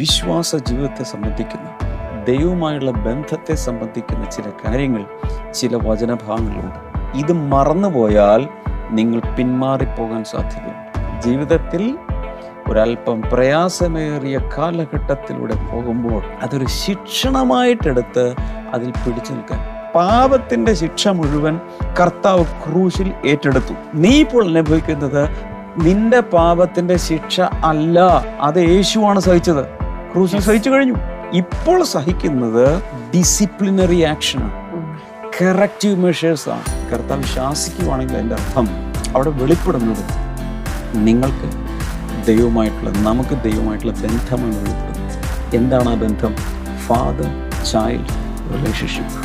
വിശ്വാസ ജീവിതത്തെ സംബന്ധിക്കുന്ന, ദൈവവുമായുള്ള ബന്ധത്തെ സംബന്ധിക്കുന്ന ചില കാര്യങ്ങൾ, ചില വചനഭാഗങ്ങളുണ്ട്. ഇത് മറന്നുപോയാൽ നിങ്ങൾ പിന്മാറിപ്പോകാൻ സാധ്യതയുണ്ട്. ജീവിതത്തിൽ ഒരല്പം പ്രയാസമേറിയ കാലഘട്ടത്തിലൂടെ പോകുമ്പോൾ അതൊരു ശിക്ഷണമായിട്ടെടുത്ത് അതിൽ പിടിച്ചു നിൽക്കാൻ. പാപത്തിൻ്റെ ശിക്ഷ മുഴുവൻ കർത്താവ് ക്രൂശിൽ ഏറ്റെടുത്തു. നീ ഇപ്പോൾ അനുഭവിക്കുന്നത് നിന്റെ പാപത്തിൻ്റെ ശിക്ഷ അല്ല, അത് യേശുവാണ് സഹിച്ചത്. ക്രൂശിൽ സഹിച്ചു കഴിഞ്ഞു. ഇപ്പോൾ സഹിക്കുന്നത് ഡിസിപ്ലിനറി ആക്ഷനാണ്, കറക്റ്റീവ് മെഷേഴ്സാണ്. കർത്താവ് ശാസിക്കുവാണെങ്കിൽ അതിൻ്റെ അർത്ഥം അവിടെ വെളിപ്പെടുന്നത് നിങ്ങൾക്ക് ദൈവമായിട്ടുള്ള, നമുക്ക് ദൈവമായിട്ടുള്ള ബന്ധമാണ് വെളിപ്പെടുന്നത്. എന്താണ് ആ ബന്ധം? Father child relationship.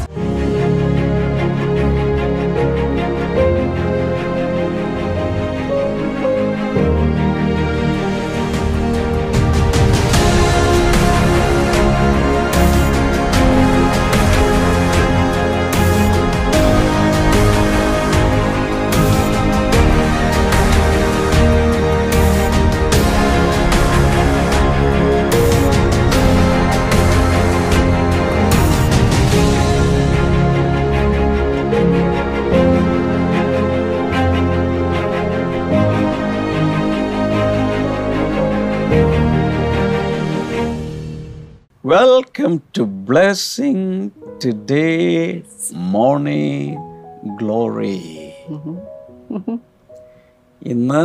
Welcome to Blessing Today Morning Glory. ഇന്ന്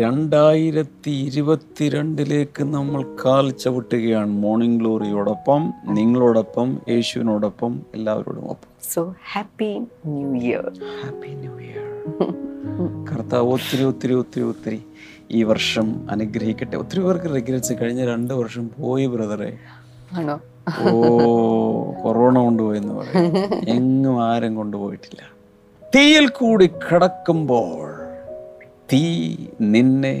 2022 നമ്മൾ കാൽ ചവിട്ടുകയാണ്. മോർണിംഗ് ഗ്ലോറിയോടൊപ്പം, നിങ്ങളോടൊപ്പം, യേശുവിനോടൊപ്പം, എല്ലാവരോടും ഒപ്പം. So happy new year, happy new year. കർത്താവ് ഒത്തിരി ഒത്തിരി ഒത്തിരി ഒത്തിരി ഈ വർഷം അനുഗ്രഹിക്കട്ടെ. ഒത്തിരി പേർക്ക് റിഗ്രറ്റ്സ് കഴിഞ്ഞ 2 വർഷം പോയി ബ്രദറെ. ഓ, കൊറോണ കൊണ്ടുപോയെന്ന് പറയും, എങ്ങും ആരും കൊണ്ടുപോയിട്ടില്ല. തീയിൽ കൂടി കിടക്കുമ്പോൾ തീ നിന്നെ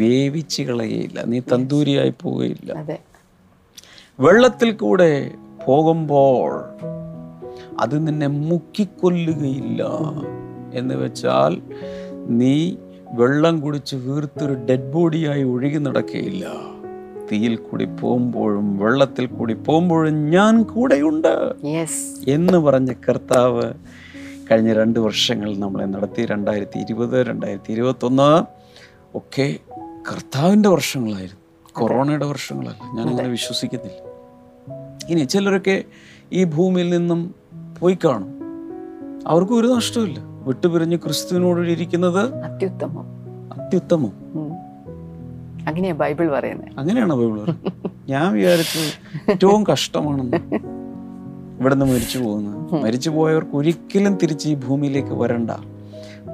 വേവിച്ച് കളയുകയില്ല, നീ തന്തൂരിയായി പോവുകയില്ല. വെള്ളത്തിൽ കൂടെ പോകുമ്പോൾ അത് നിന്നെ മുക്കിക്കൊല്ലുകയില്ല. എന്ന് വെച്ചാൽ നീ വെള്ളം കുടിച്ച് വീർത്തൊരു ഡെഡ് ബോഡിയായി ഒഴുകി നടക്കുകയില്ല. തീയിൽ കൂടി പോകുമ്പോഴും വെള്ളത്തിൽ കൂടി പോകുമ്പോഴും ഞാൻ കൂടെയുണ്ട് എന്ന് പറഞ്ഞ കർത്താവ് കഴിഞ്ഞ 2 വർഷങ്ങൾ നമ്മളെ നടത്തി. 2020, 2021 ഒക്കെ കർത്താവിൻ്റെ വർഷങ്ങളായിരുന്നു, കൊറോണയുടെ വർഷങ്ങളല്ല. ഞാനങ്ങനെ വിശ്വസിക്കുന്നില്ല. ഇനി ചിലരൊക്കെ ഈ ഭൂമിയിൽ നിന്നും പോയി കാണും, അവർക്കും ഒരു നഷ്ടമില്ല. വിട്ടുപിരിഞ്ഞ് ക്രിസ്തുവിനോടിരിക്കുന്നത് അത്യുത്തമം, അത്യുത്തമം. അങ്ങനെയാണ് ബൈബിൾ പറയുന്നത്. അങ്ങനെയാണോ ബൈബിൾ പറയുന്നത്? ഞാൻ വിചാരിച്ചു ഏറ്റവും കഷ്ടമാണെന്ന്, ഇവിടുന്ന് മരിച്ചു പോകുന്നത്. മരിച്ചു പോയവർക്ക് ഒരിക്കലും തിരിച്ച് ഈ ഭൂമിയിലേക്ക് വരണ്ട.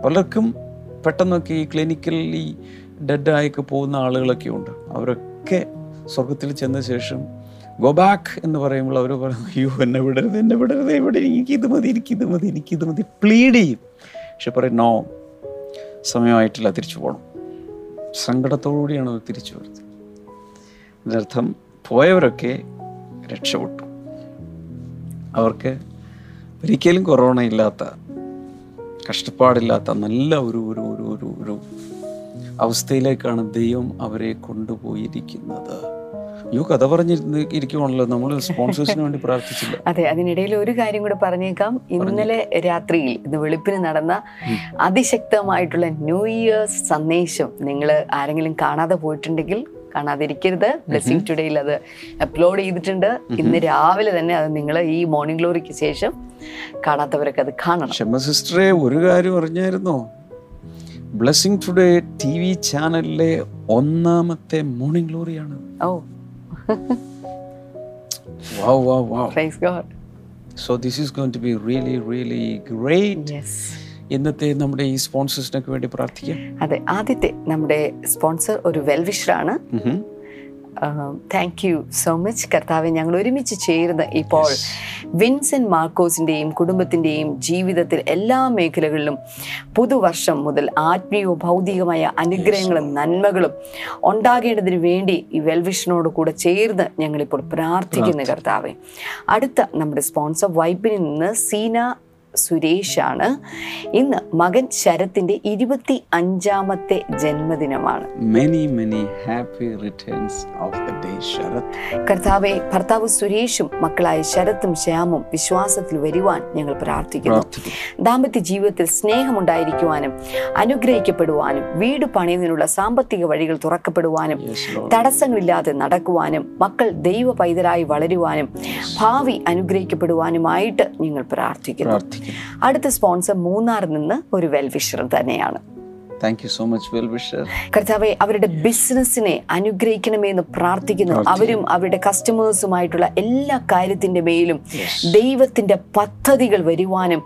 പലർക്കും പെട്ടെന്നൊക്കെ ഈ ക്ലിനിക്കലി ഡെഡായൊക്കെ പോകുന്ന ആളുകളൊക്കെ ഉണ്ട്. അവരൊക്കെ സ്വർഗത്തിൽ ചെന്ന ശേഷം ഗോ ബാക്ക് എന്ന് പറയുമ്പോൾ അവർ പറയും, അയ്യോ എന്നെ വിടരുത്, എന്നെ വിടരുത്, ഇവിടെ എനിക്കിത് മതി, എനിക്കിത് മതി, എനിക്കിത് മതി, പ്ലീഡ് ചെയ്യും. പക്ഷെ പറയും, നോ, സമയമായിട്ടില്ല, തിരിച്ചു പോകണം. സങ്കടത്തോടുകൂടിയാണ് അവർ തിരിച്ചു വരുന്നത്. അതിനർത്ഥം പോയവരൊക്കെ രക്ഷപ്പെട്ടു, അവർക്ക് ഒരിക്കലും കൊറോണ ഇല്ലാത്ത, കഷ്ടപ്പാടില്ലാത്ത നല്ല ഒരു ഒരു ഒരു ഒരു അവസ്ഥയിലേക്കാണ് ദൈവം അവരെ കൊണ്ടുപോയിരിക്കുന്നത്. യു കഥ പറഞ്ഞിരുന്ന ഇരിക്കുവാണല്ലോ, നമ്മൾ സ്പോൺസേഴ്സിന് വേണ്ടി പ്രാർത്ഥിച്ചില്ല. അതെ, അതിനിടയിൽ ഒരു കാര്യം കൂടെ പറഞ്ഞേക്കാം. ഇന്നലെ രാത്രിയിൽ, ഇന്ന് വെളുപ്പിന് നടന്ന അതിശക്തമായിട്ടുള്ള ന്യൂ ഇയർ സന്ദേശം നിങ്ങൾ ആരെങ്കിലും കാണാതെ പോയിട്ടുണ്ടെങ്കിൽ കാണാതിരിക്കരുത്. ബ്ലെസ്സിംഗ് ടുഡേയിൽ അത് അപ്ലോഡ് ചെയ്തിട്ടുണ്ട്. ഇന്ന് രാവിലെ തന്നെ അത് നിങ്ങൾ ഈ മോർണിംഗ് ഗ്ലോറിക്ക് ശേഷം കാണാത്തവരൊക്കെ അത് കാണണം. ഷമ സിസ്റ്ററെ ഒരു കാര്യം അറിഞ്ഞായിരുന്നോ? ബ്ലെസ്സിംഗ് ടുഡേ TV ചാനലിലെ 1ാമത്തെ മോർണിംഗ് ഗ്ലോറിയാണ്. ഓ wow wow wow, praise God. So this is going to be really great. Yes, ഇന്നത്തെ നമ്മുടെ ഈ സ്പോൺസേഴ്സിനൊക്കെ വേണ്ടി പ്രാർത്ഥിക്കാം. അതെ, ആദ്യത്തെ നമ്മുടെ സ്പോൺസർ ഒരു വെൽവിഷറാണ്. താങ്ക് യു സോ മച്ച് കർത്താവെ. ഞങ്ങൾ ഒരുമിച്ച് ചേർന്ന് ഇപ്പോൾ വിൻസെൻ്റ് മാർക്കോസിൻ്റെയും കുടുംബത്തിൻ്റെയും ജീവിതത്തിൽ എല്ലാ മേഖലകളിലും പുതുവർഷം മുതൽ ആത്മീയവും ഭൗതികമായ അനുഗ്രഹങ്ങളും നന്മകളും ഉണ്ടാകേണ്ടതിന് വേണ്ടി ഈ വെൽവിഷനോട് കൂടെ ചേർന്ന് ഞങ്ങളിപ്പോൾ പ്രാർത്ഥിക്കുന്നു കർത്താവെ. അടുത്ത നമ്മുടെ സ്പോൺസർ വൈപ്പിൽ നിന്ന് സീന സുരേഷാണ്. ഇന്ന് മകൻ ശരത്തിന്റെ 25ാമത്തെ ജന്മദിനമാണ്. കർത്താവേ, ഭർത്താവ് സുരേഷും മക്കളായ ശരത്തും ശ്യാമും വിശ്വാസത്തിൽ വരുവാൻ ഞങ്ങൾ പ്രാർത്ഥിക്കുന്നു. ദാമ്പത്യ ജീവിതത്തിൽ സ്നേഹമുണ്ടായിരിക്കുവാനും അനുഗ്രഹിക്കപ്പെടുവാനും, വീട് പണിയുന്നതിനുള്ള സാമ്പത്തിക വഴികൾ തുറക്കപ്പെടുവാനും, തടസ്സങ്ങളില്ലാതെ നടക്കുവാനും, മക്കൾ ദൈവ പൈതരായി വളരുവാനും, ഭാവി അനുഗ്രഹിക്കപ്പെടുവാനുമായിട്ട് ഞങ്ങൾ പ്രാർത്ഥിക്കുന്നു. അടുത്ത സ്പോൺസർ മൂന്നാറിൽ നിന്ന് ഒരു വെൽവിഷർ തന്നെയാണ്. Thank you so much, Velvisher. കർത്താവേ, അവരുടെ ബിസിനസ്സിനെ അനുഗ്രഹിക്കണമേ എന്ന് പ്രാർത്ഥിക്കുന്നു. അവരും അവരുടെ കസ്റ്റമേഴ്സുമായിട്ടുള്ള എല്ലാ കാര്യത്തിൻ്റെ മേലും ദൈവത്തിൻ്റെ പദ്ധതികൾ വരുവാനും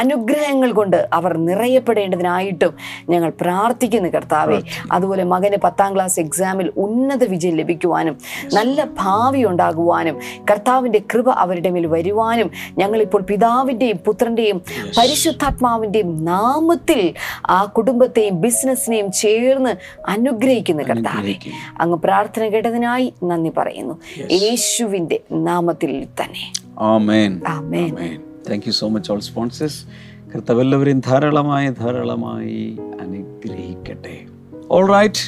അനുഗ്രഹങ്ങൾ കൊണ്ട് അവർ നിറയപ്പെടേണ്ടതിനായിട്ടും ഞങ്ങൾ പ്രാർത്ഥിക്കുന്നു കർത്താവേ. അതുപോലെ മകന് 10ാം ക്ലാസ് എക്സാമിൽ ഉന്നത വിജയം ലഭിക്കുവാനും നല്ല ഭാവി ഉണ്ടാകുവാനും കർത്താവിൻ്റെ കൃപ അവരുടെ മേൽ വരുവാനും ഞങ്ങളിപ്പോൾ പിതാവിൻ്റെയും പുത്രൻ്റെയും പരിശുദ്ധാത്മാവിൻ്റെയും നാമത്തിൽ ആ കുടുംബത്തെയും ബിസിനസിനെയും ചേർന്ന് അനുഗ്രഹിക്കുന്ന കർത്താവേ, അങ്ങ് പ്രാർത്ഥന കേട്ടതിനായി നന്ദി പറയുന്നു, യേശുവിന്റെ നാമത്തിൽ തന്നെ. ആമേൻ, ആമേൻ. Thank you so much all sponsors. കർത്താവ് എല്ലാവരെയും ധാരാളമായി അനുഗ്രഹിക്കട്ടെ. ഓൾ റൈറ്റ്,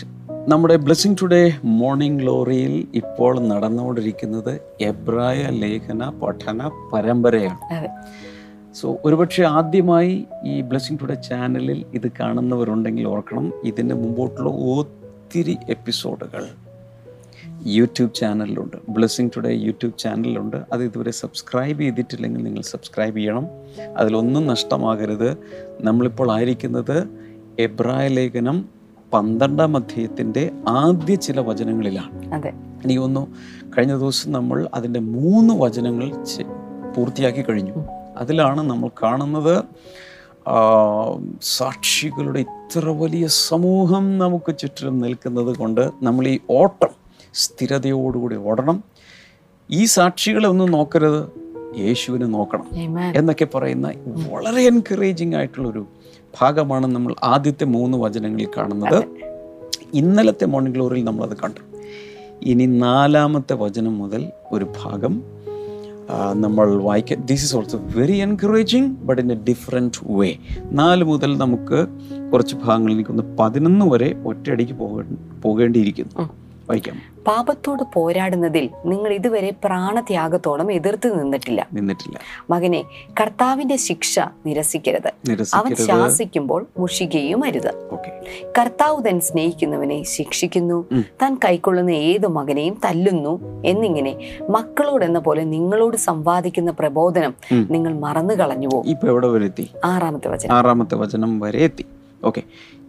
നമ്മുടെ ബ്ലെസ്സിംഗ് ടുഡേ മോർണിംഗ് ഗ്ലോറിയിൽ ഇപ്പോൾ നടന്നുകൊണ്ടിരിക്കുന്നത് എബ്രായ ലേഖന പഠന പരമ്പരയാണ്. സോ ഒരുപക്ഷെ ആദ്യമായി ഈ ബ്ലെസ്സിംഗ് ടുഡേ ചാനലിൽ ഇത് കാണുന്നവരുണ്ടെങ്കിൽ ഓർക്കണം, ഇതിൻ്റെ മുമ്പോട്ടുള്ള ഒത്തിരി എപ്പിസോഡുകൾ യൂട്യൂബ് ചാനലിലുണ്ട്, ബ്ലെസ്സിംഗ് ടുഡേ യൂട്യൂബ് ചാനലിലുണ്ട്. അത് ഇതുവരെ സബ്സ്ക്രൈബ് ചെയ്തിട്ടില്ലെങ്കിൽ നിങ്ങൾ സബ്സ്ക്രൈബ് ചെയ്യണം, അതിലൊന്നും നഷ്ടമാകരുത്. നമ്മളിപ്പോൾ ആയിരിക്കുന്നത് എബ്രായ ലേഖനം 12ാം അധ്യായത്തിൻ്റെ ആദ്യ ചില വചനങ്ങളിലാണ്. എനിക്ക് തോന്നുന്നു കഴിഞ്ഞ ദിവസം നമ്മൾ അതിൻ്റെ 3 വചനങ്ങൾ പൂർത്തിയാക്കി കഴിഞ്ഞു. അതിലാണ് നമ്മൾ കാണുന്നത് സാക്ഷികളുടെ ഇത്ര വലിയ സമൂഹം നമുക്ക് ചുറ്റിലും നിൽക്കുന്നത് കൊണ്ട് നമ്മൾ ഈ ഓട്ടം സ്ഥിരതയോടുകൂടി ഓടണം. ഈ സാക്ഷികളെ ഒന്നും നോക്കരുത്, യേശുവിനെ നോക്കണം എന്നൊക്കെ പറയുന്ന വളരെ എൻകറേജിംഗ് ആയിട്ടുള്ളൊരു ഭാഗമാണ് നമ്മൾ ആദ്യത്തെ 3 വചനങ്ങളിൽ കാണുന്നത്. ഇന്നലത്തെ മോർണിംഗ് ഗ്ലോറിയിൽ നമ്മളത് കണ്ടു. ഇനി 4ാമത്തെ വചനം മുതൽ ഒരു ഭാഗം നമ്മൾ വായിക്കാം. This is also very encouraging but in a different way. 4 മുതൽ നമുക്ക് കുറച്ച് ഭാഗങ്ങളിൽ നിൽക്കുന്ന 11 വരെ ഒറ്റയടിക്ക് പോകേണ്ടിയിരിക്കുന്നു. വായിക്കാം. പാപത്തോട് പോരാടുന്നതിൽ നിങ്ങൾ ഇതുവരെ പ്രാണത്യാഗത്തോളം എതിർത്ത് നിന്നിട്ടില്ല. മകനെ, കർത്താവിന്റെ ശിക്ഷ നിരസിക്കരുത്, അവൻ ശാസിക്കുമ്പോൾ മുഷികയും അരുത്. കർത്താവ് താൻ സ്നേഹിക്കുന്നവനെ ശിക്ഷിക്കുന്നു, താൻ കൈക്കൊള്ളുന്ന ഏതു മകനെയും തല്ലുന്നു എന്നിങ്ങനെ മക്കളോടെന്ന പോലെ നിങ്ങളോട് സംവാദിക്കുന്ന പ്രബോധനം നിങ്ങൾ മറന്നു കളഞ്ഞുവോ? ഇപ്പൊ എവിടെ വരെ എത്തി? 6ാമത്തെ വചനം വരെ എത്തി. ഓക്കെ,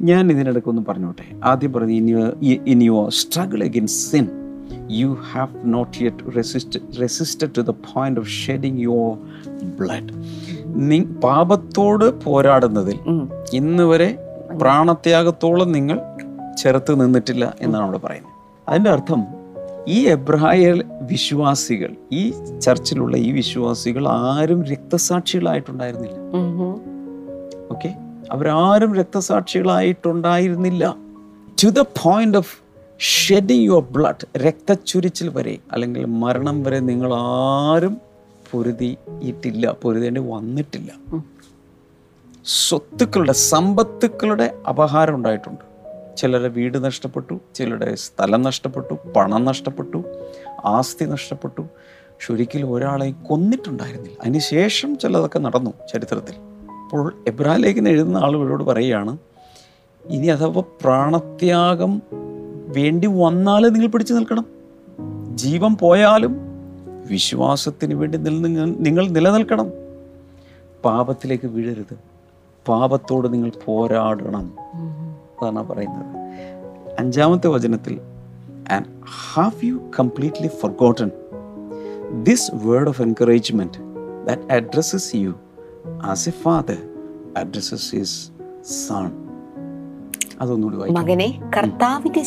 ഞാൻ ഇതിനിടയ്ക്കൊന്ന് പറഞ്ഞോട്ടെ. ആദ്യം പറഞ്ഞു, in your struggle against sin you have not yet resisted to the point of shedding your blood. പാപത്തോട് പോരാടുന്നതിൽ ഇന്ന് വരെ പ്രാണത്യാഗത്തോളം നിങ്ങൾ ചെറുത്ത് നിന്നിട്ടില്ല എന്നാണ് അവിടെ പറയുന്നത്. അതിൻ്റെ അർത്ഥം ഈ എബ്രായ വിശ്വാസികൾ, ഈ ചർച്ചിലുള്ള ഈ വിശ്വാസികൾ ആരും രക്തസാക്ഷികളായിട്ടുണ്ടായിരുന്നില്ല. ഓക്കെ, അവരാരും രക്തസാക്ഷികളായിട്ടുണ്ടായിരുന്നില്ല. To the point of shedding your blood, രക്തച്ചൊരിച്ചിൽ വരെ അല്ലെങ്കിൽ മരണം വരെ നിങ്ങൾ ആരും പൊരുതിയിട്ടില്ല, പൊരുതേണ്ടി വന്നിട്ടില്ല. സ്വത്തുക്കളുടെ, സമ്പത്തുക്കളുടെ അപഹാരം ഉണ്ടായിട്ടുണ്ട്. ചിലരുടെ വീട് നഷ്ടപ്പെട്ടു, ചിലരുടെ സ്ഥലം നഷ്ടപ്പെട്ടു, പണം നഷ്ടപ്പെട്ടു, ആസ്തി നഷ്ടപ്പെട്ടു. പക്ഷെ ഒരിക്കലും ഒരാളെയും കൊന്നിട്ടുണ്ടായിരുന്നില്ല. അതിനുശേഷം ചിലതൊക്കെ നടന്നു ചരിത്രത്തിൽ. അപ്പോൾ എബ്രായ ലേഖനം എഴുതുന്ന ആളുകളോട് പറയുകയാണ്, ഇനി അഥവാ പ്രാണത്യാഗം വേണ്ടി വന്നാൽ നിങ്ങൾ പിടിച്ചു നിൽക്കണം. ജീവൻ പോയാലും വിശ്വാസത്തിന് വേണ്ടി നിങ്ങൾ നിലനിൽക്കണം. പാപത്തിലേക്ക് വീഴരുത്, പാപത്തോട് നിങ്ങൾ പോരാടണം എന്നാണ് പറയുന്നത്. 5ാമത്തെ വചനത്തിൽ and have you completely forgotten this word of encouragement that addresses you as a father addresses his son. അതൊന്നുകൂടി വായിക്കാം. മകനെ, കർത്താവിന്റെ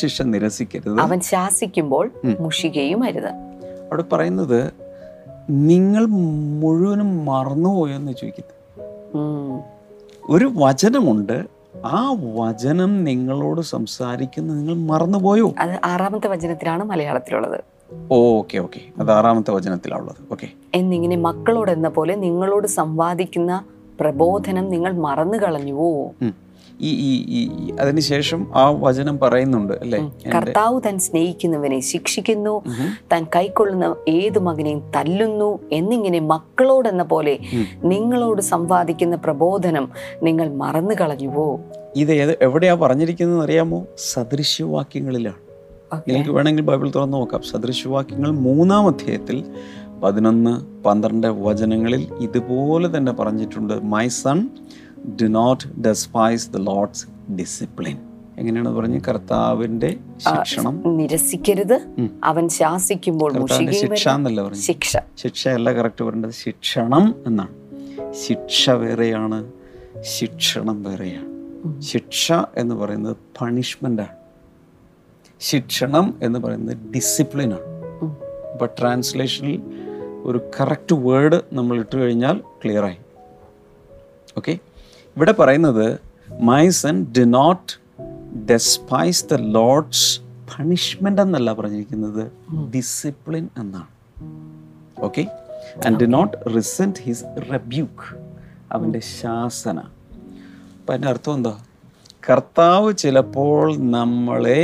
ശിക്ഷ നിരസിക്കരുത്, അവൻ ശാസിക്കുമ്പോൾ മുഷികയും അരുത്. അവിടെ പറയുന്നത് നിങ്ങൾ മുഴുവനും മറന്നുപോയെന്ന് ചോദിക്കുന്നത്. ഒരു വചനമുണ്ട്, ആ വചനം നിങ്ങളോട് സംസാരിക്കുന്നത് നിങ്ങൾ മറന്നുപോയോ? അത് 6ാമത്തെ വചനത്തിലാണ് മലയാളത്തിലുള്ളത്. ഓക്കെ ഓക്കെ അത് 6ാമത്തെ വചനത്തിലാണുള്ളത്. ഓക്കെ, എന്നിങ്ങനെ മക്കളോട് എന്ന പോലെ നിങ്ങളോട് സംവാദിക്കുന്ന പ്രബോധനം നിങ്ങൾ മറന്നു കളഞ്ഞുവോ? അതിനുശേഷം ആ വചനം പറയുന്നുണ്ട് അല്ലേ, കർത്താവ് താൻ സ്നേഹിക്കുന്നവനെ ശിക്ഷിക്കുന്നു, താൻ കൈക്കൊള്ളുന്ന ഏത് മകനെയും തല്ലുന്നു, എന്നിങ്ങനെ മക്കളോടെന്ന പോലെ നിങ്ങളോട് സംവാദിക്കുന്ന പ്രബോധനം നിങ്ങൾ മറന്നു കളഞ്ഞുവോ? ഇത് എവിടെയാ പറഞ്ഞിരിക്കുന്നത് അറിയാമോ? സദൃശ്യവാക്യങ്ങളിലാണ്. നിങ്ങൾക്ക് വേണമെങ്കിൽ ബൈബിൾ തുറന്നു നോക്കാം. സദൃശ്യവാക്യങ്ങൾ 3-ാം അധ്യായത്തിൽ 11-12 വചനങ്ങളിൽ ഇതുപോലെ തന്നെ പറഞ്ഞിട്ടുണ്ട്. My son, do not despise the Lord's discipline. എങ്ങനെയാണ് പറഞ്ഞു? കർത്താവിന്റെ ശിക്ഷണം നിരസിക്കരുത്, അവൻ ശാസിക്കുമ്പോൾ ശിക്ഷയല്ല കറക്റ്റ് പറയേണ്ടത്, ശിക്ഷണം എന്നാണ്. ശിക്ഷ വേറെയാണ്, ശിക്ഷണം വേറെയാണ്. ശിക്ഷ എന്ന് പറയുന്നത് പണിഷ്മെന്റാണ്, ശിക്ഷണം എന്ന് പറയുന്നത് ഡിസിപ്ലിനാണ്. ഇപ്പൊ ട്രാൻസ്ലേഷനിൽ ഒരു കറക്റ്റ് വേർഡ് നമ്മൾ ഇട്ട് കഴിഞ്ഞാൽ ക്ലിയറായി. ഓക്കെ, ഇവിടെ പറയുന്നത് my son do not despise the Lord's punishment എന്നല്ല പറഞ്ഞിരിക്കുന്നത്, ഡിസിപ്ലിൻ എന്നാണ്. Okay, and do not resent his rebuke, അവൻ്റെ ശാസന. അപ്പം അതിൻ്റെ അർത്ഥം എന്താ? കർത്താവ് ചിലപ്പോൾ നമ്മളെ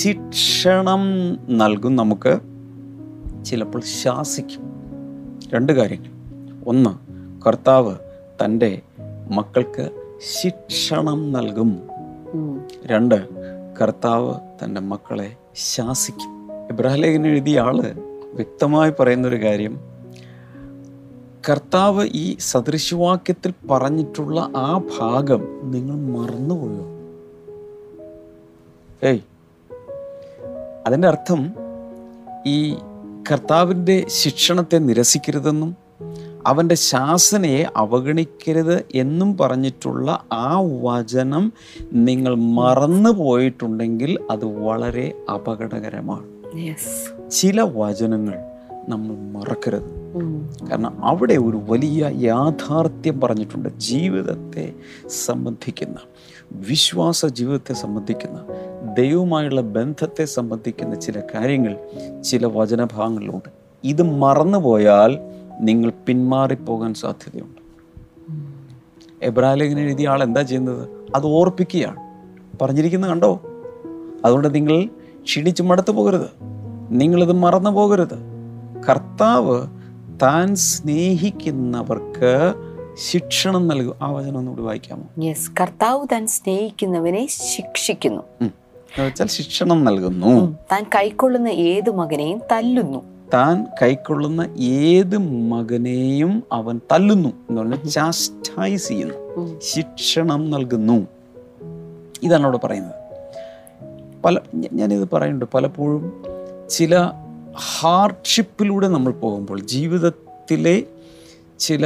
ശിക്ഷണം നൽകും, നമുക്ക് ചിലപ്പോൾ ശാസിക്കും. രണ്ട് കാര്യങ്ങൾ. ഒന്ന്, കർത്താവ് തൻ്റെ മക്കൾക്ക് ശിക്ഷണം നൽകും. രണ്ട്, കർത്താവ് തൻ്റെ മക്കളെ ശാസിക്കും. എബ്രാഹിം ലേഖനം എഴുതിയ ആള് വ്യക്തമായി പറയുന്നൊരു കാര്യം, കർത്താവ് ഈ സദൃശ്യവാക്യത്തിൽ പറഞ്ഞിട്ടുള്ള ആ ഭാഗം നിങ്ങൾ മറന്നുപോയോ? ഏയ്, അതിൻ്റെ അർത്ഥം ഈ കർത്താവിൻ്റെ ശിക്ഷണത്തെ നിരസിക്കരുതെന്നും അവൻ്റെ ശാസനയെ അവഗണിക്കരുത് എന്നും പറഞ്ഞിട്ടുള്ള ആ വചനം നിങ്ങൾ മറന്നു പോയിട്ടുണ്ടെങ്കിൽ അത് വളരെ അപകടകരമാണ്. ചില വചനങ്ങൾ നമ്മൾ മറക്കരുത്, കാരണം അവിടെ ഒരു വലിയ യാഥാർത്ഥ്യം പറഞ്ഞിട്ടുണ്ട്. ജീവിതത്തെ സംബന്ധിക്കുന്ന, വിശ്വാസ ജീവിതത്തെ സംബന്ധിക്കുന്ന, ദൈവവുമായുള്ള ബന്ധത്തെ സംബന്ധിക്കുന്ന ചില കാര്യങ്ങൾ ചില വചനഭാഗങ്ങളിലുണ്ട്. ഇത് മറന്നുപോയാൽ നിങ്ങൾ പിന്മാറിപ്പോകാൻ സാധ്യതയുണ്ട്. എബ്രാഹിം ലേഖനം എഴുതിയ ആൾ എന്താ ചെയ്യുന്നത്? അത് ഓർപ്പിക്കുകയാണ്, പറഞ്ഞിരിക്കുന്നത് കണ്ടോ, അതുകൊണ്ട് നിങ്ങൾ ക്ഷീണിച്ച് മടുത്തു പോകരുത്, നിങ്ങളിത് മറന്നു പോകരുത്. കർത്താവ് താൻ സ്നേഹിക്കുന്നവർക്ക് ശിക്ഷണം നൽകും. ആ വചനം ഒന്നുകൂടി വായിക്കാമോ? യെസ്, കർത്താവ് താൻ സ്നേഹിക്കുന്നവനെ ശിക്ഷിക്കുന്നു, ശിക്ഷണം നൽകുന്നു, താൻ കൈക്കൊള്ളുന്ന ഏത് മകനെയും തല്ലുന്നു, താൻ കൈക്കൊള്ളുന്ന ഏത് മകനെയും അവൻ തല്ലുന്നു എന്ന് പറഞ്ഞാൽ ചാസ്റ്റൈസ് ചെയ്യുന്നു, ശിക്ഷണം നൽകുന്നു. ഇതാണ് അവിടെ പറയുന്നത്. ഞാനിത് പറയുന്നുണ്ട്, പലപ്പോഴും ചില ഹാർഡ്ഷിപ്പിലൂടെ നമ്മൾ പോകുമ്പോൾ, ജീവിതത്തിലെ ചില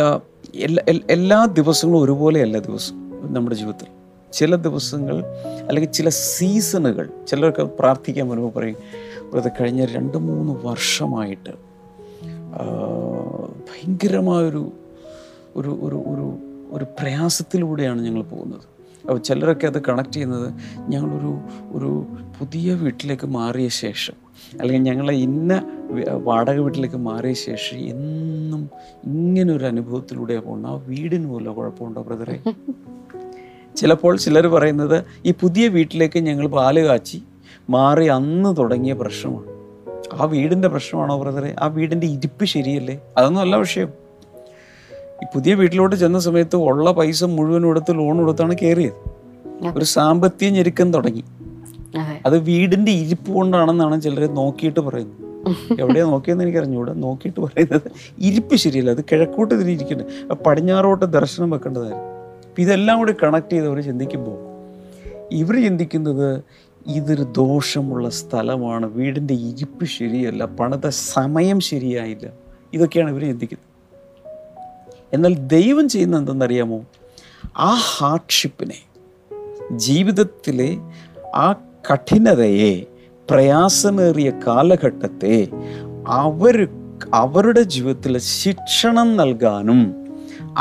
എല്ലാ ദിവസങ്ങളും ഒരുപോലെയല്ല ദിവസം നമ്മുടെ ജീവിതത്തിൽ. ചില ദിവസങ്ങൾ അല്ലെങ്കിൽ ചില സീസണുകൾ, ചിലർക്ക് പ്രാർത്ഥിക്കാൻ വരുമ്പോൾ പറയും, അത് കഴിഞ്ഞ 2-3 വർഷമായിട്ട് ഭയങ്കരമായൊരു ഒരു ഒരു ഒരു ഒരു പ്രയാസത്തിലൂടെയാണ് ഞങ്ങൾ പോകുന്നത്. അപ്പോൾ ചിലരൊക്കെ അത് കണക്ട് ചെയ്യുന്നത്, ഞങ്ങളൊരു ഒരു പുതിയ വീട്ടിലേക്ക് മാറിയ ശേഷം, അല്ലെങ്കിൽ ഞങ്ങളെ ഇന്ന വാടക വീട്ടിലേക്ക് മാറിയ ശേഷം എന്നും ഇങ്ങനൊരു അനുഭവത്തിലൂടെയാണ് പോകുന്നത്. ആ വീടിന് പോലെ കുഴപ്പമുണ്ടോ ബ്രദറെ? ചിലപ്പോൾ ചിലർ പറയുന്നത്, ഈ പുതിയ വീട്ടിലേക്ക് ഞങ്ങൾ പാല് കാച്ചി മാറി അന്ന് തുടങ്ങിയ പ്രശ്നമാണ്. ആ വീടിൻ്റെ പ്രശ്നമാണോ ബ്രദറെ? ആ വീടിൻ്റെ ഇരിപ്പ് ശരിയല്ലേ? അതൊന്നും അല്ല വിഷയം. ഈ പുതിയ വീട്ടിലോട്ട് ചെന്ന സമയത്ത് ഉള്ള പൈസ മുഴുവനും എടുത്ത് ലോൺ കൊടുത്താണ് കയറിയത്. ഒരു സാമ്പത്തിക ഞെരുക്കം തുടങ്ങി. അത് വീടിൻ്റെ ഇരിപ്പ് കൊണ്ടാണെന്നാണ് ചിലർ നോക്കിയിട്ട് പറയുന്നത്. എവിടെയാണ് നോക്കിയെന്ന് എനിക്കറിഞ്ഞൂടെ, നോക്കിയിട്ട് പറയുന്നത് ഇരിപ്പ് ശരിയല്ല, അത് കിഴക്കോട്ട് തിരിഞ്ഞിരിക്കേണ്ടത്, ആ പടിഞ്ഞാറോട്ട് ദർശനം വെക്കേണ്ടതായിരുന്നു. അപ്പം ഇതെല്ലാം കൂടി കണക്ട് ചെയ്തവർ ചിന്തിക്കുമ്പോൾ ഇവർ ചിന്തിക്കുന്നത് ഇതൊരു ദോഷമുള്ള സ്ഥലമാണ്, വീടിൻ്റെ ഇരിപ്പ് ശരിയല്ല, പണിത സമയം ശരിയായില്ല, ഇതൊക്കെയാണ് ഇവർ ചിന്തിക്കുന്നത്. എന്നാൽ ദൈവം ചെയ്യുന്നത് എന്തെന്നറിയാമോ? ആ ഹാർഡ്ഷിപ്പിനെ, ജീവിതത്തിലെ ആ കഠിനതയെ, പ്രയാസമേറിയ കാലഘട്ടത്തെ അവരുടെ ജീവിതത്തിൽ ശിക്ഷണം നൽകാനും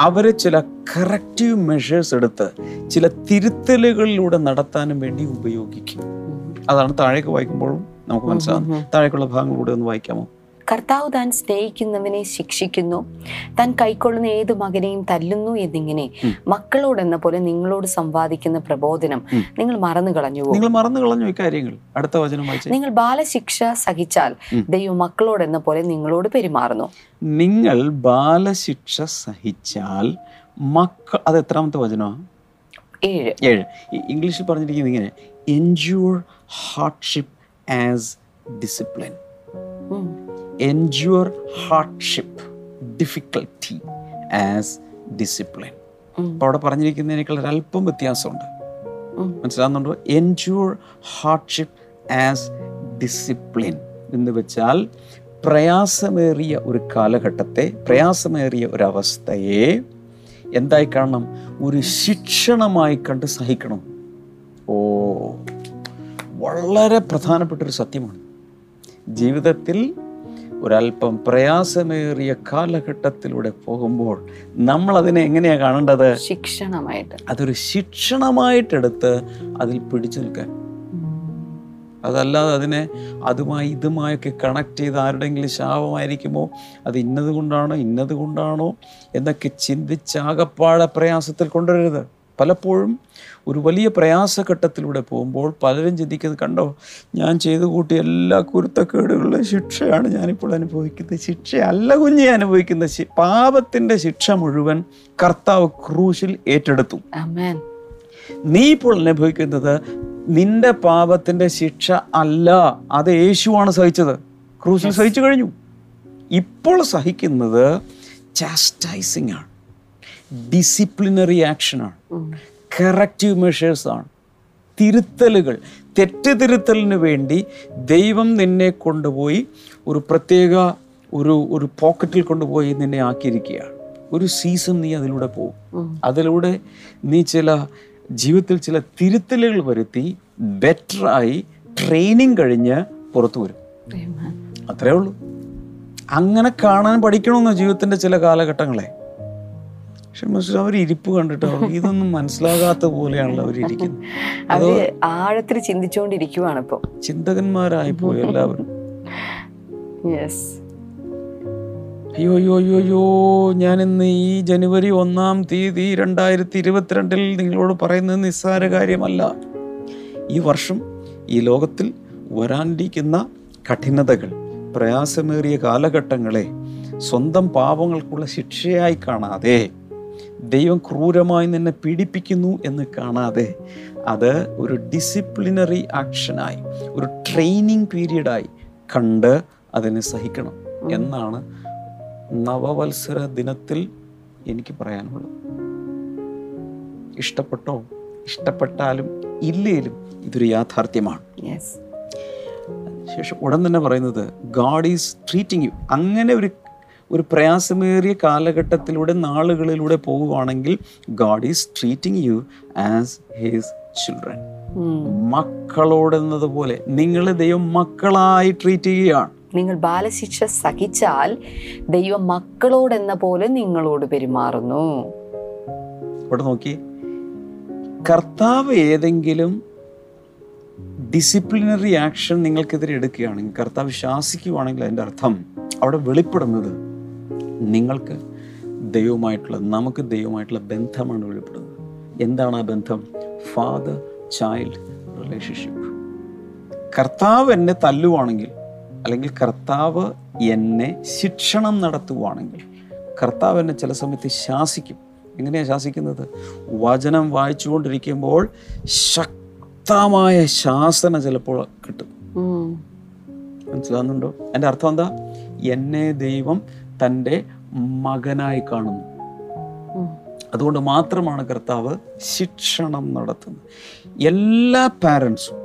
അവരെ ചില കറക്റ്റീവ് മെഷേഴ്സ് എടുത്ത് ചില തിരുത്തലുകളിലൂടെ നടത്താനും വേണ്ടി ഉപയോഗിക്കും. അതാണ് താഴേക്ക് വായിക്കുമ്പോഴും നമുക്ക് മനസ്സിലാകും. താഴേക്കുള്ള ഭാഗങ്ങളൂടെ ഒന്ന് വായിക്കാമോ? കർത്താവ് താൻ സ്നേഹിക്കുന്നവനെ ശിക്ഷിക്കുന്നു, താൻ കൈക്കൊള്ളുന്ന ഏത് മകനെയും തല്ലുന്നു എന്നിങ്ങനെ മക്കളോടെന്ന പോലെ നിങ്ങളോട് സംവാദിക്കുന്ന പ്രബോധനം നിങ്ങൾ മറന്നു കളഞ്ഞു. ഇക്കാര്യങ്ങൾ അടുത്ത വചനം വായിച്ചാൽ, നിങ്ങൾ ബാലശിക്ഷ സഹിച്ചാൽ ദൈവം മക്കളോടെന്ന പോലെ നിങ്ങളോട് പെരുമാറുന്നു. നിങ്ങൾ ബാലശിക്ഷ സഹിച്ചാൽ മക്കൾ, അത് എത്രാമത്തെ വചനമാണ്? 7. ഇംഗ്ലീഷിൽ പറഞ്ഞിരിക്കുന്നത് ഇങ്ങനെ, endure hardship as discipline. Endure hardship, difficulty as discipline. അപ്പോൾ അവിടെ പറഞ്ഞിരിക്കുന്നതിനേക്കാൾ ഒരല്പം വ്യത്യാസമുണ്ട്, മനസ്സിലാകുന്നുണ്ടോ? Endure hardship as discipline എന്ന് വെച്ചാൽ പ്രയാസമേറിയ ഒരു കാലഘട്ടത്തെ, പ്രയാസമേറിയ ഒരവസ്ഥയെ എന്തായി കാണണം? ഒരു ശിക്ഷണമായി കണ്ട് സഹിക്കണം. ഓ, വളരെ പ്രധാനപ്പെട്ടൊരു സത്യമാണ്. ജീവിതത്തിൽ ഒരല്പം പ്രയാസമേറിയ കാലഘട്ടത്തിലൂടെ പോകുമ്പോൾ നമ്മൾ അതിനെ എങ്ങനെയാണ് കാണേണ്ടത്? ശിക്ഷണമായിട്ട്, അതൊരു ശിക്ഷണമായിട്ടെടുത്ത് അതിൽ പിടിച്ചു നിൽക്കാൻ. അതല്ലാതെ അതിനെ അതുമായി ഇതുമായൊക്കെ കണക്ട് ചെയ്ത് ആരുടെയെങ്കിലും ശാപമായിരിക്കുമോ, അത് ഇന്നത് കൊണ്ടാണോ എന്നൊക്കെ ചിന്തിച്ചാകപ്പാടെ പ്രയാസത്തിൽ കൊണ്ടുവരരുത്. പലപ്പോഴും ഒരു വലിയ പ്രയാസഘട്ടത്തിലൂടെ പോകുമ്പോൾ പലരും ചിന്തിക്കുന്നത്, കണ്ടോ ഞാൻ ചെയ്തു കൂട്ടിയ എല്ലാ കുരുത്തക്കേടുകളുടെ ശിക്ഷയാണ് ഞാനിപ്പോൾ അനുഭവിക്കുന്നത്. ശിക്ഷയല്ല കുഞ്ഞി അനുഭവിക്കുന്നത്, പാപത്തിൻ്റെ ശിക്ഷ മുഴുവൻ കർത്താവ് ക്രൂശിൽ ഏറ്റെടുത്തു. ആമേൻ. നീ ഇപ്പോൾ അനുഭവിക്കുന്നത് നിന്റെ പാപത്തിൻ്റെ ശിക്ഷ അല്ല, അത് യേശുവാണ് സഹിച്ചത്. ക്രൂശിൽ സഹിച്ചു കഴിഞ്ഞു. ഇപ്പോൾ സഹിക്കുന്നത് ചാസ്റ്റൈസിങ് ആണ്, ഡിസിപ്ലിനറി ആക്ഷനാണ്, കറക്റ്റീവ് മെഷേഴ്സാണ്, തിരുത്തലുകൾ. തെറ്റുതിരുത്തലിന് വേണ്ടി ദൈവം നിന്നെ കൊണ്ടുപോയി ഒരു പ്രത്യേക ഒരു പോക്കറ്റിൽ കൊണ്ടുപോയി നിന്നെ ആക്കിയിരിക്കുകയാണ്. ഒരു സീസൺ നീ അതിലൂടെ പോകും. അതിലൂടെ നീ ജീവിതത്തിൽ ചില തിരുത്തലുകൾ വരുത്തി ബെറ്ററായി ട്രെയിനിങ് കഴിഞ്ഞ് പുറത്തു വരും. അത്രേ ഉള്ളൂ. അങ്ങനെ കാണാൻ പഠിക്കണമെന്ന് ജീവിതത്തിൻ്റെ ചില കാലഘട്ടങ്ങളെ. പക്ഷെ മനസ്സിലാവും, അവർ ഇരിപ്പ് കണ്ടിട്ട് ഇതൊന്നും മനസ്സിലാകാത്ത പോലെയാണല്ലോ അവരിയ്ക്കുന്നത്. അത് ആഴത്തിൽ ചിന്തിച്ചുകൊണ്ടിരിക്കുവാണ്. ഇപ്പോൾ ചിന്തകന്മാരായി പോയി എല്ലാവരും. അയ്യോ, ഞാനിന്ന് ഈ ജനുവരി 1 2022 നിങ്ങളോട് പറയുന്നത് നിസ്സാര കാര്യമല്ല. ഈ വർഷം ഈ ലോകത്തിൽ വരാനിരിക്കുന്ന കഠിനതകൾ, പ്രയാസമേറിയ കാലഘട്ടങ്ങളെ സ്വന്തം പാപങ്ങൾക്കുള്ള ശിക്ഷയായി കാണാതെ, ദൈവം ക്രൂരമായി നിന്നെ പീഡിപ്പിക്കുന്നു എന്ന് കാണാതെ, അത് ഒരു ഡിസിപ്ലിനറി ആക്ഷനായി, ഒരു ട്രെയിനിങ് പീരീഡായി കണ്ട് അതിനെ സഹിക്കണം എന്നാണ് നവവത്സര ദിനത്തിൽ എനിക്ക് പറയാനുള്ളത്. ഇഷ്ടപ്പെട്ടോ ഇഷ്ടപ്പെട്ടാലും ഇല്ലേലും ഇതൊരു യാഥാർത്ഥ്യമാണ്. ശേഷം ഉടൻ തന്നെ പറയുന്നത്, ഗാഡ് ഈസ് ട്രീറ്റിംഗ് യു. അങ്ങനെ ഒരു പ്രയാസമേറിയ കാലഘട്ടത്തിലൂടെ നാളുകളിലൂടെ പോവുകയാണെങ്കിൽ God is treating you as his children. മക്കളോടെന്നതുപോലെ നിങ്ങളെ ദൈവം മക്കളായി ട്രീറ്റ് ചെയ്യുകയാണ്. നിങ്ങൾ ബാലശിക്ഷ സഹിച്ചാൽ ദൈവം മക്കളോടെന്ന പോലെ നിങ്ങളോട് പെരുമാറുന്നു. ഇവിടെ നോക്കി, കർത്താവ് ഏതെങ്കിലും ഡിസിപ്ലിനറി ആക്ഷൻ നിങ്ങൾക്കെതിരെ എടുക്കുകയാണെങ്കിൽ, കർത്താവ് ശാസിക്കുകയാണെങ്കിൽ, അതിൻ്റെ അർത്ഥം അവിടെ വെളിപ്പെടുന്നത് നമുക്ക് ദൈവമായിട്ടുള്ള ബന്ധമാണ് വെളിപ്പെടുന്നത്. എന്താണ് ആ ബന്ധം? Father child relationship. കർത്താവ് എന്നെ തല്ലുവാണെങ്കിൽ, അല്ലെങ്കിൽ കർത്താവ് എന്നെ ശിക്ഷണം നടത്തുവാണെങ്കിൽ, കർത്താവ് എന്നെ ചില സമയത്ത് ശാസിക്കും. എങ്ങനെയാണ് ശാസിക്കുന്നത്? വചനം വായിച്ചുകൊണ്ടിരിക്കുമ്പോൾ ശക്തമായ ശാസന ചിലപ്പോൾ കിട്ടും. മനസ്സിലാകുന്നുണ്ടോ? എൻ്റെ അർത്ഥം എന്താ? എന്നെ ദൈവം തൻ്റെ മകനായി കാണുന്നു. അതുകൊണ്ട് മാത്രമാണ് കർത്താവ് ശിക്ഷണം നടത്തുന്നത്. എല്ലാ പാരൻസും,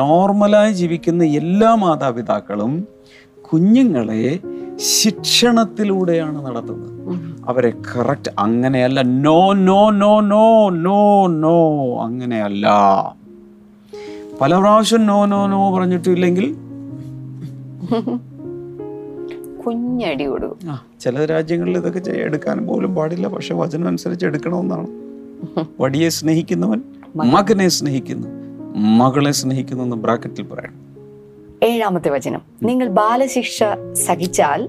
നോർമലായി ജീവിക്കുന്ന എല്ലാ മാതാപിതാക്കളും കുഞ്ഞുങ്ങളെ ശിക്ഷണത്തിലൂടെയാണ് നടത്തുന്നത്. അവരെ കറക്റ്റ്. അങ്ങനെയല്ല. No no no no no no, അങ്ങനെയല്ല. പല പ്രാവശ്യം നോ നോ നോ പറഞ്ഞിട്ടില്ലെങ്കിൽ കുഞ്ഞടിയോട്. ചില രാജ്യങ്ങളിൽ ഇതൊക്കെ എടുക്കാൻ പോലും പാടില്ല. പക്ഷെ വചനം അനുസരിച്ച് എടുക്കണമെന്നാണ്. വടിയെ സ്നേഹിക്കുന്നവൻ മകനെ സ്നേഹിക്കുന്നു, മകളെ സ്നേഹിക്കുന്നു എന്ന് ബ്രാക്കറ്റിൽ പറയണം. ഏഴാമത്തെ വചനം, നിങ്ങൾ ബാലശിക്ഷ സഹിച്ചാൽ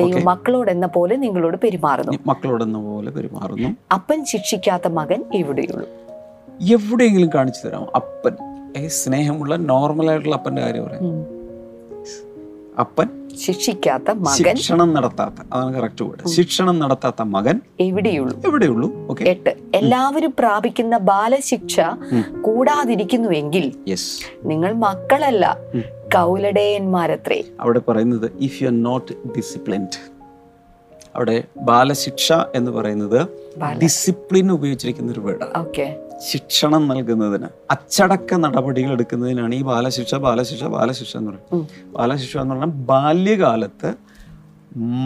ദൈവം മക്കളോടെന്ന പോലെ നിങ്ങളോട് പെരുമാറുന്നു, മക്കളോടെന്ന പോലെ പെരുമാറുന്നു. അപ്പൻ ശിക്ഷിക്കാത്ത മകൻ എവിടെയുള്ളൂ? എവിടെയെങ്കിലും കാണിച്ചു തരാം. അപ്പൻ സ്നേഹമുള്ള നോർമൽ ആയിട്ടുള്ള അപ്പൻ്റെ കാര്യം പറയാം. അപ്പൻ ശിക്ഷിക്കാത്ത മകൻ, ശിക്ഷണം നടത്താത്ത, അതാണ് കറക്റ്റ് വേർഡ്, ശിക്ഷണം നടത്താത്ത മകൻ എവിടെയുള്ളൂ? എട്ട്, എല്ലാവരും പ്രാപിക്കുന്ന ബാലശിക്ഷ കൂടാതിരിക്കുന്നുവെങ്കിൽ നിങ്ങൾ മക്കളല്ല കൗലടയന്മാരത്രേ. അവിടെ പറയുന്നത് if you are not disciplined. അവിടെ ബാലശിക്ഷ എന്ന് പറയുന്നത് ഡിസിപ്ലിൻ ഉപയോഗിച്ചിരിക്കുന്ന ഒരു വേർഡ്. ശിക്ഷണം നൽകുന്നതിന്, അച്ചടക്ക നടപടികൾ എടുക്കുന്നതിനാണ് ഈ ബാലശിക്ഷ ബാലശിക്ഷ ബാലശിക്ഷ എന്ന് പറയുന്നത്. ബാലശിക്ഷ എന്ന് പറഞ്ഞാൽ ബാല്യകാലത്ത്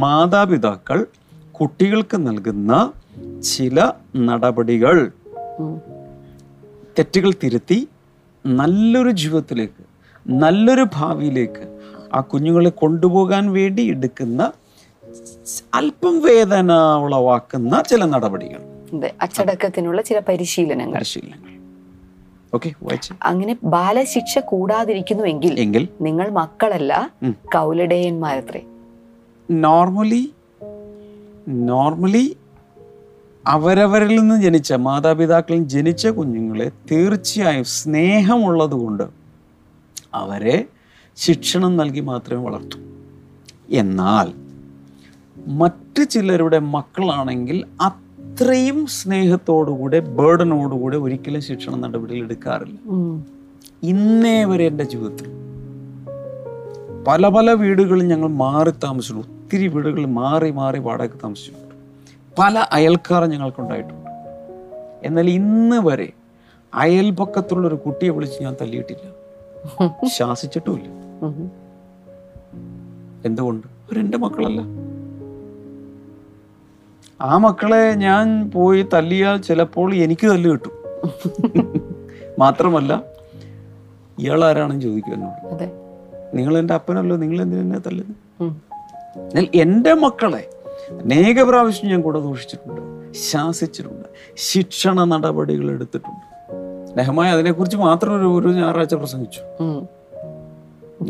മാതാപിതാക്കൾ കുട്ടികൾക്ക് നൽകുന്ന ചില നടപടികൾ, തെറ്റുകൾ തിരുത്തി നല്ലൊരു ജീവിതത്തിലേക്ക്, നല്ലൊരു ഭാവിയിലേക്ക് ആ കുഞ്ഞുങ്ങളെ കൊണ്ടുപോകാൻ വേണ്ടി എടുക്കുന്ന അല്പം വേദന ഉളവാക്കുന്ന ചില നടപടികൾ, അച്ചടക്കത്തിനുള്ള ചില പരിശീലനങ്ങൾ. അങ്ങനെ ബാലശിക്ഷ കൂടാതിരിക്കുന്നുവെങ്കിൽ നിങ്ങൾ മക്കളല്ല കൗലടയന്മാരത്രേ. നോർമലി അവരവരിൽ നിന്ന് ജനിച്ച, മാതാപിതാക്കളിൽ ജനിച്ച കുഞ്ഞുങ്ങളെ തീർച്ചയായും സ്നേഹമുള്ളത് കൊണ്ട് അവരെ ശിക്ഷണം നൽകി മാത്രമേ വളർത്തൂ. എന്നാൽ മറ്റു ചിലരുടെ മക്കളാണെങ്കിൽ അത്രയും സ്നേഹത്തോടുകൂടെ ബേർഡനോടുകൂടെ ഒരിക്കലും ശിക്ഷണ നടപടികൾ എടുക്കാറില്ല. ഇന്നേ വരെ എൻ്റെ ജീവിതത്തിൽ പല പല വീടുകളിൽ ഞങ്ങൾ മാറി താമസിച്ചു, ഒത്തിരി വീടുകളിൽ മാറി മാറി വാടക താമസിച്ചിട്ടുണ്ട്, പല അയൽക്കാരെ ഞങ്ങൾക്കുണ്ടായിട്ടുണ്ട്. എന്നാൽ ഇന്ന് വരെ അയൽപക്കത്തുള്ളൊരു കുട്ടിയെ വിളിച്ച് ഞാൻ തല്ലിയിട്ടില്ല, ശാസിച്ചിട്ടുമില്ല. എന്തുകൊണ്ട്? അവരെൻ്റെ മക്കളല്ല. ആ മക്കളെ ഞാൻ പോയി തല്ലിയാൽ ചിലപ്പോൾ എനിക്ക് തല്ല് കിട്ടും, മാത്രമല്ല ഇയാളാരാണെന്ന് ചോദിക്കും എന്നോട്. നിങ്ങൾ എൻ്റെ അപ്പനല്ലോ, നിങ്ങൾ എന്തിനാ തല്ലുന്നു? എന്നാൽ എൻ്റെ മക്കളെ അനേക പ്രാവശ്യം ഞാൻ കൂടെ ദൂഷിച്ചിട്ടുണ്ട്, ശാസിച്ചിട്ടുണ്ട്, ശിക്ഷണ നടപടികൾ എടുത്തിട്ടുണ്ട്. നെഹമായ അതിനെക്കുറിച്ച് മാത്രം ഒരു ഞായറാഴ്ച പ്രസംഗിച്ചു.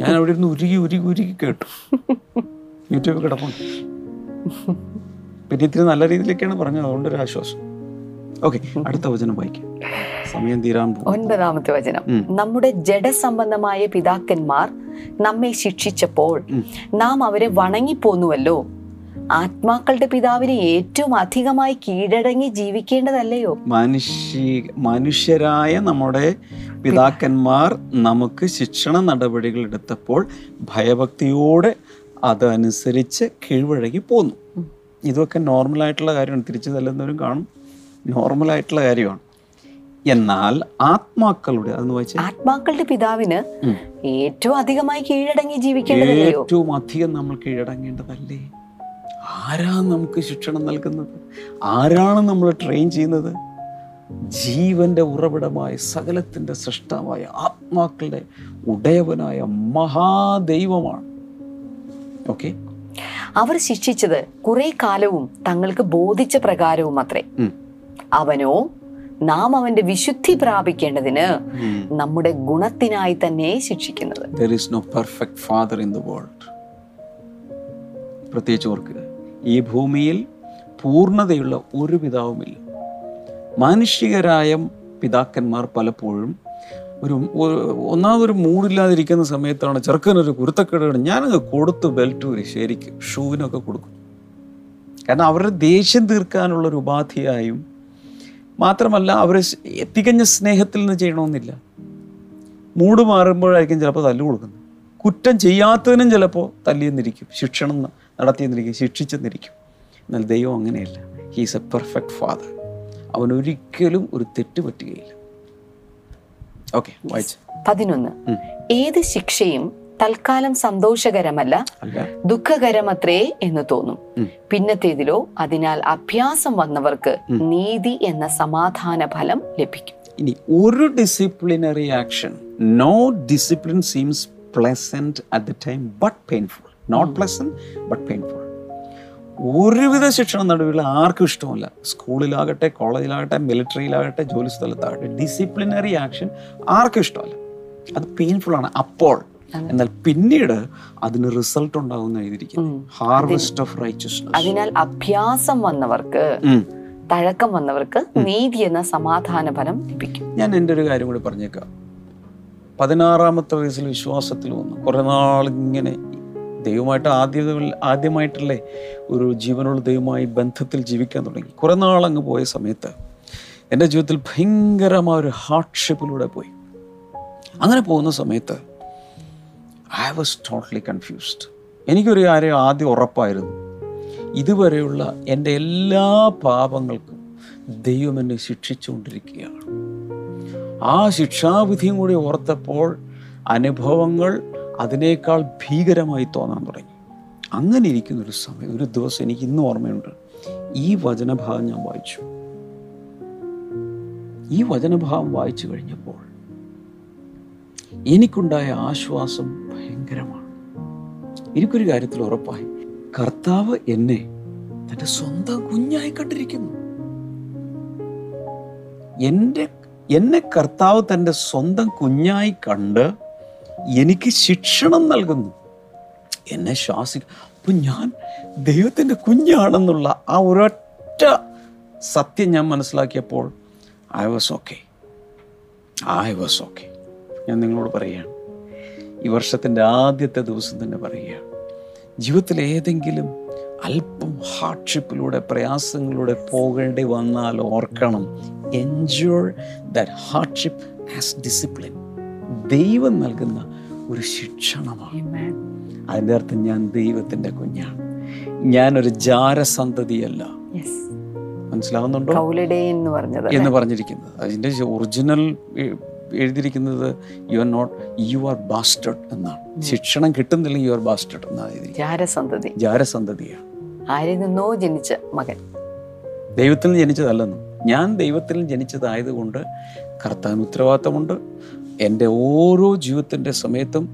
ഞാൻ അവിടെ ഇരുന്ന് ഉരുകി ഉരുകി ഉരുകി കേട്ടു, യൂട്യൂബിൽ കിടപ്പുണ്ട്. പിന്നെ ഇത്തിരി നല്ല രീതിയിലേക്കാണ് പറഞ്ഞത്, അതുകൊണ്ട് ഒരു ആശ്വാസം. ഓക്കെ, അടുത്ത വചനം വായിക്കാം, സമയം തീരാൻ പോകും. 9-ാമത്തെ വചനം, നമ്മുടെ ജഡസംബന്ധമായ പിതാക്കന്മാർ നമ്മെ ശിക്ഷിച്ചപ്പോൾ നാം അവരെ വണങ്ങിപ്പോന്നുവല്ലോ. ആത്മാക്കളുടെ പിതാവിന് ഏറ്റവും അധികമായി കീഴടങ്ങി ജീവിക്കേണ്ടതല്ലയോ? മനുഷ്യരായ നമ്മുടെ പിതാക്കന്മാർ നമുക്ക് ശിക്ഷണ നടപടികൾ എടുത്തപ്പോൾ ഭയഭക്തിയോടെ അതനുസരിച്ച് കീഴ്വഴങ്ങി പോന്നു. ഇതൊക്കെ നോർമലായിട്ടുള്ള കാര്യമാണ്, തിരിച്ചു തല്ലുന്നവരും കാണും, നോർമലായിട്ടുള്ള കാര്യമാണ്. എന്നാൽ ആത്മാക്കളുടെ, അതെന്ന് വെച്ചാൽ ആത്മാക്കളുടെ പിതാവിന് ഏറ്റവും അധികമായി കീഴടങ്ങി ജീവിക്കേണ്ടതല്ലേ? ഏറ്റവും അധികം നമ്മൾ കീഴടങ്ങേണ്ടതല്ലേ? ആരാണ് നമുക്ക് ശിക്ഷണം നൽകുന്നത്? ആരാണ് നമ്മൾ ട്രെയിൻ ചെയ്യുന്നത്? ജീവന്റെ ഉറവിടമായ സകലത്തിൻ്റെ സൃഷ്ടാവായ ആത്മാക്കളുടെ ഉടയവനായ മഹാദൈവമാണ്. ഓക്കെ, അവർ ശിക്ഷിച്ചത് കുറെ കാലവും തങ്ങൾക്ക് ബോധിച്ച പ്രകാരവും അത്രേ. അവനോ നാം അവന്റെ വിശുദ്ധി പ്രാപിക്കേണ്ടതിന് നമ്മുടെ ഗുണത്തിനായി തന്നെ ശിക്ഷിക്കുന്നത്. There is no perfect father in the world. പ്രത്യേകിച്ച് ഓർക്കുക, ഈ ഭൂമിയിൽ പൂർണ്ണതയുള്ള ഒരു പിതാവുമില്ല. മാനുഷികരായ പിതാക്കന്മാർ പലപ്പോഴും ഒന്നാമതൊരു മൂടില്ലാതിരിക്കുന്ന സമയത്താണ് ചെറുക്കനൊരു കുരുത്തക്കേട്, ഞാനങ്ങ് കൊടുത്ത് ബെൽറ്റൂരി, ശരിക്കും ഷൂവിനൊക്കെ കൊടുക്കും. കാരണം അവരുടെ ദേഷ്യം തീർക്കാനുള്ളൊരു ഉപാധിയായും, മാത്രമല്ല അവരെ തികഞ്ഞ സ്നേഹത്തിൽ നിന്ന് ചെയ്യണമെന്നില്ല. മൂട് മാറുമ്പോഴായിരിക്കും ചിലപ്പോൾ തല്ലു കൊടുക്കുന്നത്. കുറ്റം ചെയ്യാത്തതിനും ചിലപ്പോൾ തല്ലിയെന്നിരിക്കും, ശിക്ഷണം നടത്തിയെന്നിരിക്കും, ശിക്ഷിച്ചെന്നിരിക്കും. എന്നാൽ ദൈവം അങ്ങനെയല്ല. He is a perfect father. അവനൊരിക്കലും ഒരു തെറ്റ് പറ്റുകയില്ല. 11, ഏത് ശിക്ഷയും തൽക്കാലം സന്തോഷകരമല്ല, ദുഃഖകരമത്രേ എന്ന് തോന്നും. പിന്നത്തേതിലോ അതിനാൽ അഭ്യാസം വന്നവർക്ക് നീതി എന്ന സമാധാന ഫലം ലഭിക്കും. ഇനി ഒരു disciplinary action, no discipline seems pleasant at the time but painful. Not pleasant but painful. ഒരുവിധ ശിക്ഷണ നടപടികൾ ആർക്കും ഇഷ്ടമല്ല. സ്കൂളിലാകട്ടെ, കോളേജിലാകട്ടെ, മിലിറ്ററിയിലാകട്ടെ, ജോലി സ്ഥലത്താകട്ടെ, ഡിസിപ്ലിനറി ആക്ഷൻ ആർക്കും ഇഷ്ടമല്ല. അത് പെയിൻഫുള്ളാണ്. അപ്പോൾ എന്നാൽ പിന്നീട് അതിന് റിസൾട്ട് ഉണ്ടാവുന്ന എഴുതിയിരിക്കുന്നു, ഹാർവെസ്റ്റ് ഓഫ് റൈറ്റ്നസ്. അതിനാൽ അഭ്യാസം വന്നവർക്ക്, തഴക്കം വന്നവർക്ക് നീതി എന്ന സമാധാന ഫലം ലഭിക്കും. ഞാൻ എൻ്റെ ഒരു കാര്യം കൂടി പറഞ്ഞേക്കാം. 16-ാമത്തെ വയസ്സിൽ വിശ്വാസത്തിൽ വന്നു കുറെ നാളിങ്ങനെ ദൈവമായിട്ട് ആദ്യമായിട്ടല്ലേ ഒരു ജീവനുള്ള ദൈവമായി ബന്ധത്തിൽ ജീവിക്കാൻ തുടങ്ങി. കുറെ നാളങ്ങ് പോയ സമയത്ത് എൻ്റെ ജീവിതത്തിൽ ഭയങ്കരമായ ഒരു ഹാർഡ്ഷിപ്പിലൂടെ പോയി. അങ്ങനെ പോകുന്ന സമയത്ത് ഐ വാസ് ടോട്ടലി കൺഫ്യൂസ്ഡ്. എനിക്കൊരു കാര്യം ആദ്യം ഉറപ്പായിരുന്നു, ഇതുവരെയുള്ള എൻ്റെ എല്ലാ പാപങ്ങൾക്കും ദൈവം എന്നെ ശിക്ഷിച്ചുകൊണ്ടിരിക്കുകയാണ്. ആ ശിക്ഷാവിധിയും കൂടി ഓർത്തപ്പോൾ അനുഭവങ്ങൾ അതിനേക്കാൾ ഭീകരമായി തോന്നാൻ തുടങ്ങി. അങ്ങനെ ഇരിക്കുന്നൊരു സമയം, ഒരു ദിവസം എനിക്ക് ഇന്നും ഓർമ്മയുണ്ട്, ഈ വചനഭാഗം ഞാൻ വായിച്ചു. ഈ വചനഭാഗം വായിച്ചു കഴിഞ്ഞപ്പോൾ എനിക്കുണ്ടായ ആശ്വാസം ഭയങ്കരമാണ്. എനിക്കൊരു കാര്യത്തിൽ ഉറപ്പായി, കർത്താവ് എന്നെ തൻ്റെ സ്വന്തം കുഞ്ഞായി കണ്ടിരിക്കുന്നു. എന്നെ കർത്താവ് തൻ്റെ സ്വന്തം കുഞ്ഞായി കണ്ട് എനിക്ക് ശിക്ഷണം നൽകുന്നു, എന്നെ ശാസിക്കും. അപ്പം ഞാൻ ദൈവത്തിൻ്റെ കുഞ്ഞാണെന്നുള്ള ആ ഒരൊറ്റ സത്യം ഞാൻ മനസ്സിലാക്കിയപ്പോൾ ഐ വാസ് ഓക്കെ. ഞാൻ നിങ്ങളോട് പറയുകയാണ്, ഈ വർഷത്തിൻ്റെ ആദ്യത്തെ ദിവസം തന്നെ പറയുകയാണ്, ജീവിതത്തിലെ ഏതെങ്കിലും അല്പം ഹാർഡ്ഷിപ്പിലൂടെ പ്രയാസങ്ങളിലൂടെ പോകേണ്ടി വന്നാൽ ഓർക്കണം, enjoy that hardship as discipline. ദൈവം നൽകുന്ന ഒരു ശിക്ഷണമാണ്. അതിൻ്റെ അർത്ഥം ഞാൻ ദൈവത്തിൻ്റെ കുഞ്ഞാണ്, ഞാനൊരു ജാരസന്തതിയല്ല. മനസ്സിലാവുന്നുണ്ടോ എന്ന് പറഞ്ഞിരിക്കുന്നത്? അതിൻ്റെ ഒറിജിനൽ എഴുതിയിരിക്കുന്നത് യു ആർ ബാസ്റ്റഡ് എന്നാണ്. ശിക്ഷണം കിട്ടുന്നില്ലെങ്കിൽ യു ആർ ബാസ്റ്റഡ് എന്നാണ്. ജാരസന്തതിയാണ്, ആരിൽ നിന്നോ ജനിച്ച മകൻ, ദൈവത്തിൽ ജനിച്ചതല്ലെന്നും. ഞാൻ ദൈവത്തിൽ ജനിച്ചതായതുകൊണ്ട് കർത്താവിന് ഉത്തരവാദിത്തമുണ്ട് എൻ്റെ ഓരോ ജീവിതത്തിൻ്റെ സമയത്തും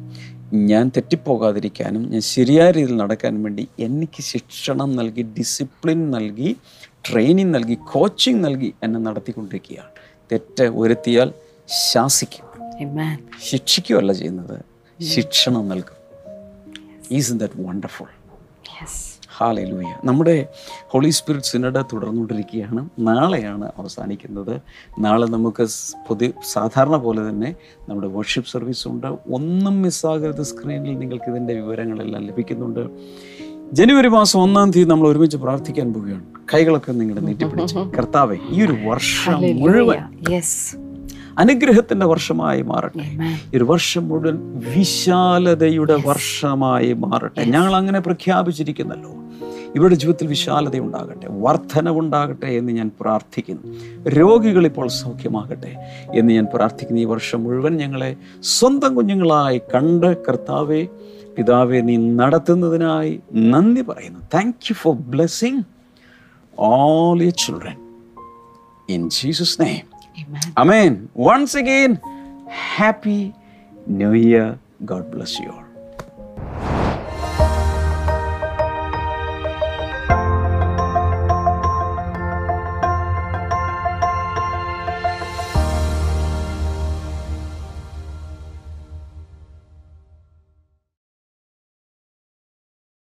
ഞാൻ തെറ്റിപ്പോകാതിരിക്കാനും ഞാൻ ശരിയായ രീതിയിൽ നടക്കാനും വേണ്ടി എനിക്ക് ശിക്ഷണം നൽകി, ഡിസിപ്ലിൻ നൽകി, ട്രെയിനിങ് നൽകി, കോച്ചിങ് നൽകി എന്നെ നടത്തിക്കൊണ്ടിരിക്കുകയാണ്. തെറ്റ് വരുത്തിയാൽ ശാസിക്കും, ശിക്ഷിക്കുകയല്ല ചെയ്യുന്നത്, ശിക്ഷണം നൽകും. Is that wonderful? ഹല്ലേലൂയ. നമ്മുടെ ഹോളി സ്പിരിറ്റ് സിനഡ് തുടർന്നുകൊണ്ടിരിക്കുകയാണ്. നാളെയാണ് അവസാനിക്കുന്നത്. നാളെ നമുക്ക് സാധാരണ പോലെ തന്നെ നമ്മുടെ വർഷിപ്പ് സർവീസുണ്ട്. ഒന്നും മിസ്സാകരുത്. സ്ക്രീനിൽ നിങ്ങൾക്ക് ഇതിൻ്റെ വിവരങ്ങളെല്ലാം ലഭിക്കുന്നുണ്ട്. ജനുവരി 1 നമ്മൾ ഒരുമിച്ച് പ്രാർത്ഥിക്കാൻ പോവുകയാണ്. കൈകളൊക്കെ നിങ്ങളുടെ നീട്ടിപ്പിടിച്ച്, കർത്താവേ, ഈ ഒരു വർഷം മുഴുവൻ അനുഗ്രഹത്തിന്റെ വർഷമായി മാറട്ടെ. ഒരു വർഷം മുഴുവൻ വിശാലതയുടെ വർഷമായി മാറട്ടെ. ഞങ്ങൾ അങ്ങനെ പ്രഖ്യാപിച്ചിരിക്കുന്നല്ലോ. ഇവരുടെ ജീവിതത്തിൽ വിശാലത ഉണ്ടാകട്ടെ, വർധനവുണ്ടാകട്ടെ എന്ന് ഞാൻ പ്രാർത്ഥിക്കുന്നു. രോഗികൾ ഇപ്പോൾ സൗഖ്യമാകട്ടെ എന്ന് ഞാൻ പ്രാർത്ഥിക്കുന്നു. ഈ വർഷം മുഴുവൻ ഞങ്ങളെ സ്വന്തം കുഞ്ഞുങ്ങളായി കണ്ട് കർത്താവെ, പിതാവെ, നീ നടത്തുന്നതിനായി നന്ദി പറയുന്നു. Thank you for blessing all your children in Jesus name. Amen. Once again, Happy New Year. God bless you all.